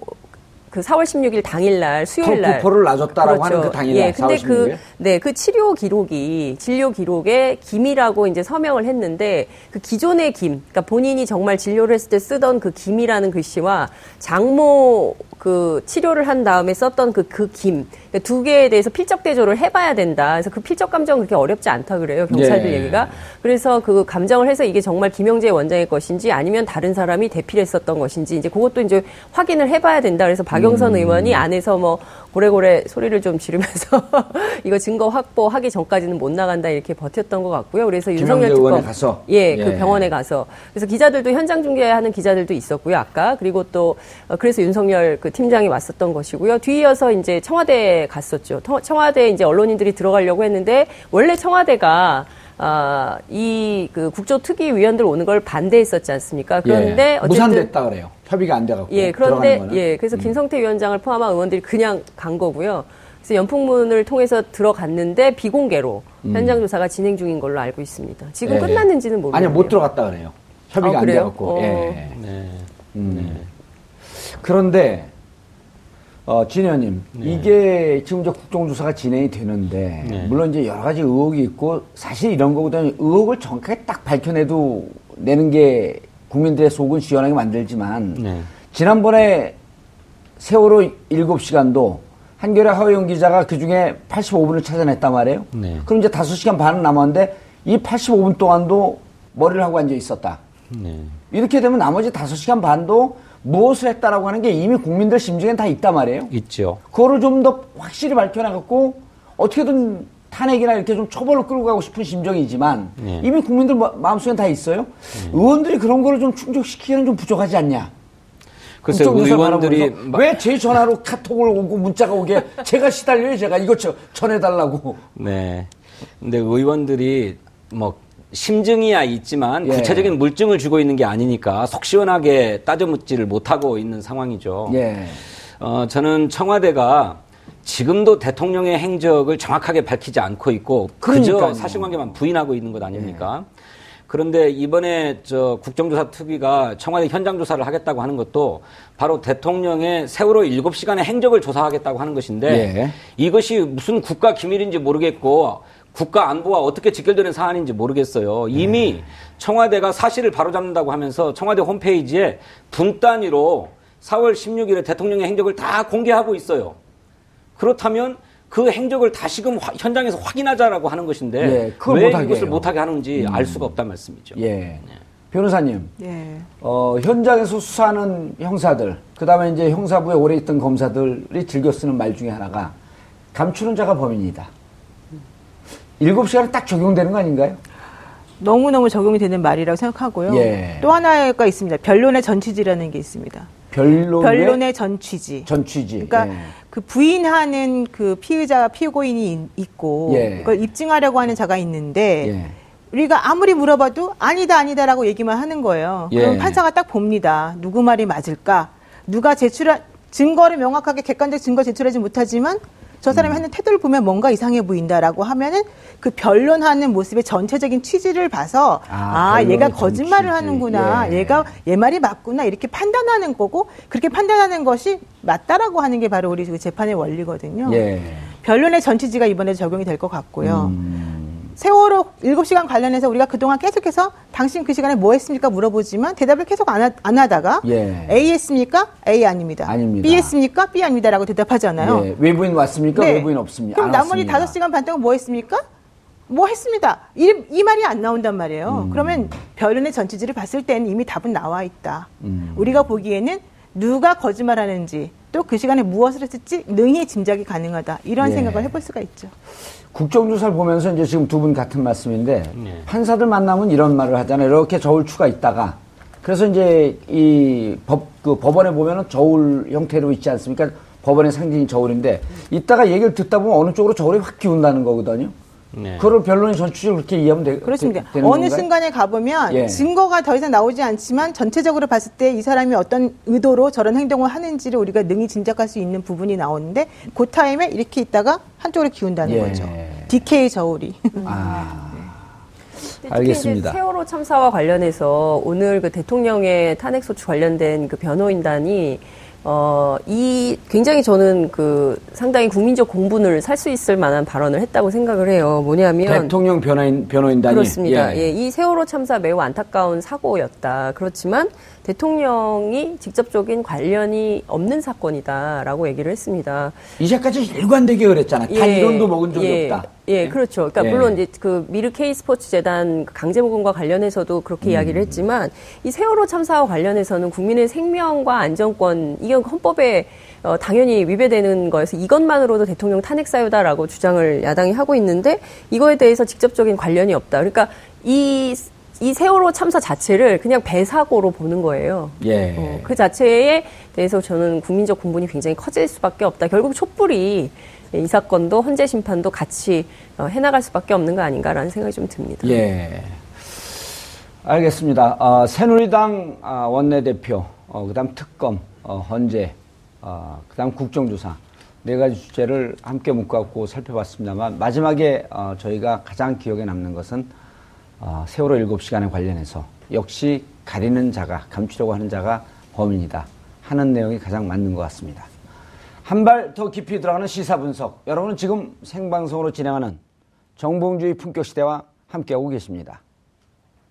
그 4월 16일 당일날 수요일날 토포를 놔줬다라고 그렇죠. 하는 그 당일날 예, 근데 4월 16일 네, 그 치료 기록이 진료 기록에 김이라고 이제 서명을 했는데 그 기존의 김 그러니까 본인이 정말 진료를 했을 때 쓰던 그 김이라는 글씨와 장모 그 치료를 한 다음에 썼던 그 김 두 개에 대해서 필적 대조를 해봐야 된다. 그래서 그 필적 감정은 그렇게 어렵지 않다 그래요. 경찰들 예. 얘기가. 그래서 그 감정을 해서 이게 정말 김영재 원장의 것인지 아니면 다른 사람이 대필했었던 것인지 이제 그것도 이제 확인을 해봐야 된다. 그래서 박영선 의원이 안에서 뭐 고래고래 소리를 좀 지르면서 이거 증거 확보하기 전까지는 못 나간다 이렇게 버텼던 것 같고요. 그래서 윤석열 특검 가서 예, 그 병원에 가서 그래서 기자들도 현장 중계하는 기자들도 있었고요. 아까 그리고 또 그래서 윤석열 그 팀장이 왔었던 것이고요. 뒤이어서 이제 청와대에 갔었죠. 청와대에 이제 언론인들이 들어가려고 했는데 원래 청와대가 이 그 국조특위위원들 오는 걸 반대했었지 않습니까? 그런데 예, 어쨌든 무산됐다 그래요. 협의가 안 돼갖고. 예, 그런데 예, 그래서 김성태 위원장을 포함한 의원들이 그냥 간 거고요. 그래서 연풍문을 통해서 들어갔는데 비공개로 현장 조사가 진행 중인 걸로 알고 있습니다. 지금 끝났는지는 모르겠네요. 아니요, 못 들어갔다 그래요. 협의가 안 돼갖고. 그런데 진 의원님, 이게 지금 저 국정조사가 진행이 되는데 물론 이제 여러 가지 의혹이 있고, 사실 이런 거보다는 의혹을 정확하게 딱 밝혀내도 내는 게 국민들의 속은 시원하게 만들지만 지난번에 세월호 7시간도 한겨레 하호영 기자가 그중에 85분을 찾아냈단 말이에요. 그럼 이제 5시간 반은 남았는데 이 85분 동안도 머리를 하고 앉아 있었다. 이렇게 되면 나머지 5시간 반도 무엇을 했다라고 하는 게 이미 국민들 심중엔 다 있단 말이에요. 있죠. 그거를 좀 더 확실히 밝혀나갖고 어떻게든 탄핵이나 이렇게 좀 처벌로 끌고 가고 싶은 심정이지만 이미 국민들 마음속엔 다 있어요. 의원들이 그런 거를 좀 충족시키기는 좀 부족하지 않냐. 글쎄, 의원들이 왜 제 전화로 카톡을 오고 문자가 오게 제가 시달려요. 제가 이것 전해달라고. 네. 근데 의원들이 뭐 심증이야 있지만 구체적인 물증을 주고 있는 게 아니니까 속 시원하게 따져묻지를 못하고 있는 상황이죠. 저는 청와대가 지금도 대통령의 행적을 정확하게 밝히지 않고 있고 그저 사실관계만 부인하고 있는 것 아닙니까? 그런데 이번에 저 국정조사 특위가 청와대 현장 조사를 하겠다고 하는 것도 바로 대통령의 세월호 7시간의 행적을 조사하겠다고 하는 것인데 이것이 무슨 국가 기밀인지 모르겠고 국가 안보와 어떻게 직결되는 사안인지 모르겠어요. 이미 청와대가 사실을 바로잡는다고 하면서 청와대 홈페이지에 분 단위로 4월 16일에 대통령의 행적을 다 공개하고 있어요. 그렇다면 그 행적을 다시금 현장에서 확인하자라고 하는 것인데 왜 이것을 못하게 하는지 알 수가 없단 말씀이죠. 변호사님, 현장에서 수사하는 형사들, 그다음에 이제 형사부에 오래 있던 검사들이 즐겨 쓰는 말 중에 하나가 감추는 자가 범인이다. 7시간이 딱 적용되는 거 아닌가요? 너무너무 적용이 되는 말이라고 생각하고요. 또 하나가 있습니다. 변론의 전취지라는 게 있습니다. 변론의 전취지. 그러니까 그 부인하는 그 피의자, 피고인이 있고 그걸 입증하려고 하는 자가 있는데 우리가 아무리 물어봐도 아니다라고 얘기만 하는 거예요. 그럼 판사가 딱 봅니다. 누구 말이 맞을까? 누가 증거를 명확하게 객관적 증거 제출하지 못하지만 저 사람이 하는 태도를 보면 뭔가 이상해 보인다라고 하면은 그 변론하는 모습의 전체적인 취지를 봐서 얘가 거짓말을 하는구나, 얘가 얘 말이 맞구나 이렇게 판단하는 거고, 그렇게 판단하는 것이 맞다라고 하는 게 바로 우리 재판의 원리거든요. 변론의 전취지가 이번에 적용이 될 것 같고요. 세월호 7시간 관련해서 우리가 그동안 계속해서 당신 그 시간에 뭐 했습니까? 물어보지만 대답을 계속 안 하다가 A 했습니까? A 아닙니다. B 했습니까? B 아닙니다. 라고 대답하잖아요. 외부인 왔습니까? 외부인 없습니다. 그럼 나머지 5시간 반 동안 뭐 했습니까? 뭐 했습니다. 이 말이 안 나온단 말이에요. 그러면 변론의 전치지를 봤을 때는 이미 답은 나와 있다. 우리가 보기에는 누가 거짓말하는지 또 그 시간에 무엇을 했을지 능히 짐작이 가능하다. 이런 생각을 해볼 수가 있죠. 국정조사를 보면서 이제 지금 두 분 같은 말씀인데 판사들 만나면 이런 말을 하잖아요. 이렇게 저울추가 있다가 그래서 이제 이 법원에 보면은 저울 형태로 있지 않습니까? 법원의 상징이 저울인데 이따가 얘기를 듣다 보면 어느 쪽으로 저울이 확 기운다는 거거든요. 그걸 변론의 전취적으로 그렇게 이해하면 그렇습니다. 되는 어느 건가요? 순간에 가보면 증거가 더 이상 나오지 않지만 전체적으로 봤을 때 이 사람이 어떤 의도로 저런 행동을 하는지를 우리가 능히 짐작할 수 있는 부분이 나오는데 그 타임에 이렇게 있다가 한쪽으로 기운다는 거죠. DK 저울이. 알겠습니다. 이제 세월호 참사와 관련해서 오늘 그 대통령의 탄핵소추 관련된 그 변호인단이 이 굉장히 저는 그 상당히 국민적 공분을 살 수 있을 만한 발언을 했다고 생각을 해요. 뭐냐면 대통령 변호인단이 그렇습니다. 이 세월호 참사 매우 안타까운 사고였다. 그렇지만 대통령이 직접적인 관련이 없는 사건이다라고 얘기를 했습니다. 이제까지 일관되게 그랬잖아. 단 이론도 먹은 적이 없다. 그렇죠. 그러니까 물론 이제 그 미르K 스포츠 재단 강제모금과 관련해서도 그렇게 이야기를 했지만 이 세월호 참사와 관련해서는 국민의 생명과 안전권, 이건 헌법에 당연히 위배되는 거에서 이것만으로도 대통령 탄핵 사유다라고 주장을 야당이 하고 있는데 이거에 대해서 직접적인 관련이 없다. 그러니까 이 세월호 참사 자체를 그냥 배사고로 보는 거예요. 그 자체에 대해서 저는 국민적 공분이 굉장히 커질 수밖에 없다. 결국 촛불이 이 사건도 헌재 심판도 같이 해나갈 수밖에 없는 거 아닌가라는 생각이 좀 듭니다. 알겠습니다. 새누리당 원내대표, 그다음 특검, 헌재, 그다음 국정조사 네 가지 주제를 함께 묶어갖고 살펴봤습니다만 마지막에 저희가 가장 기억에 남는 것은 세월호 7시간에 관련해서 역시 가리는 자가, 감추려고 하는 자가 범인이다 하는 내용이 가장 맞는 것 같습니다. 한 발 더 깊이 들어가는 시사 분석. 여러분은 지금 생방송으로 진행하는 정봉주의 품격시대와 함께하고 계십니다.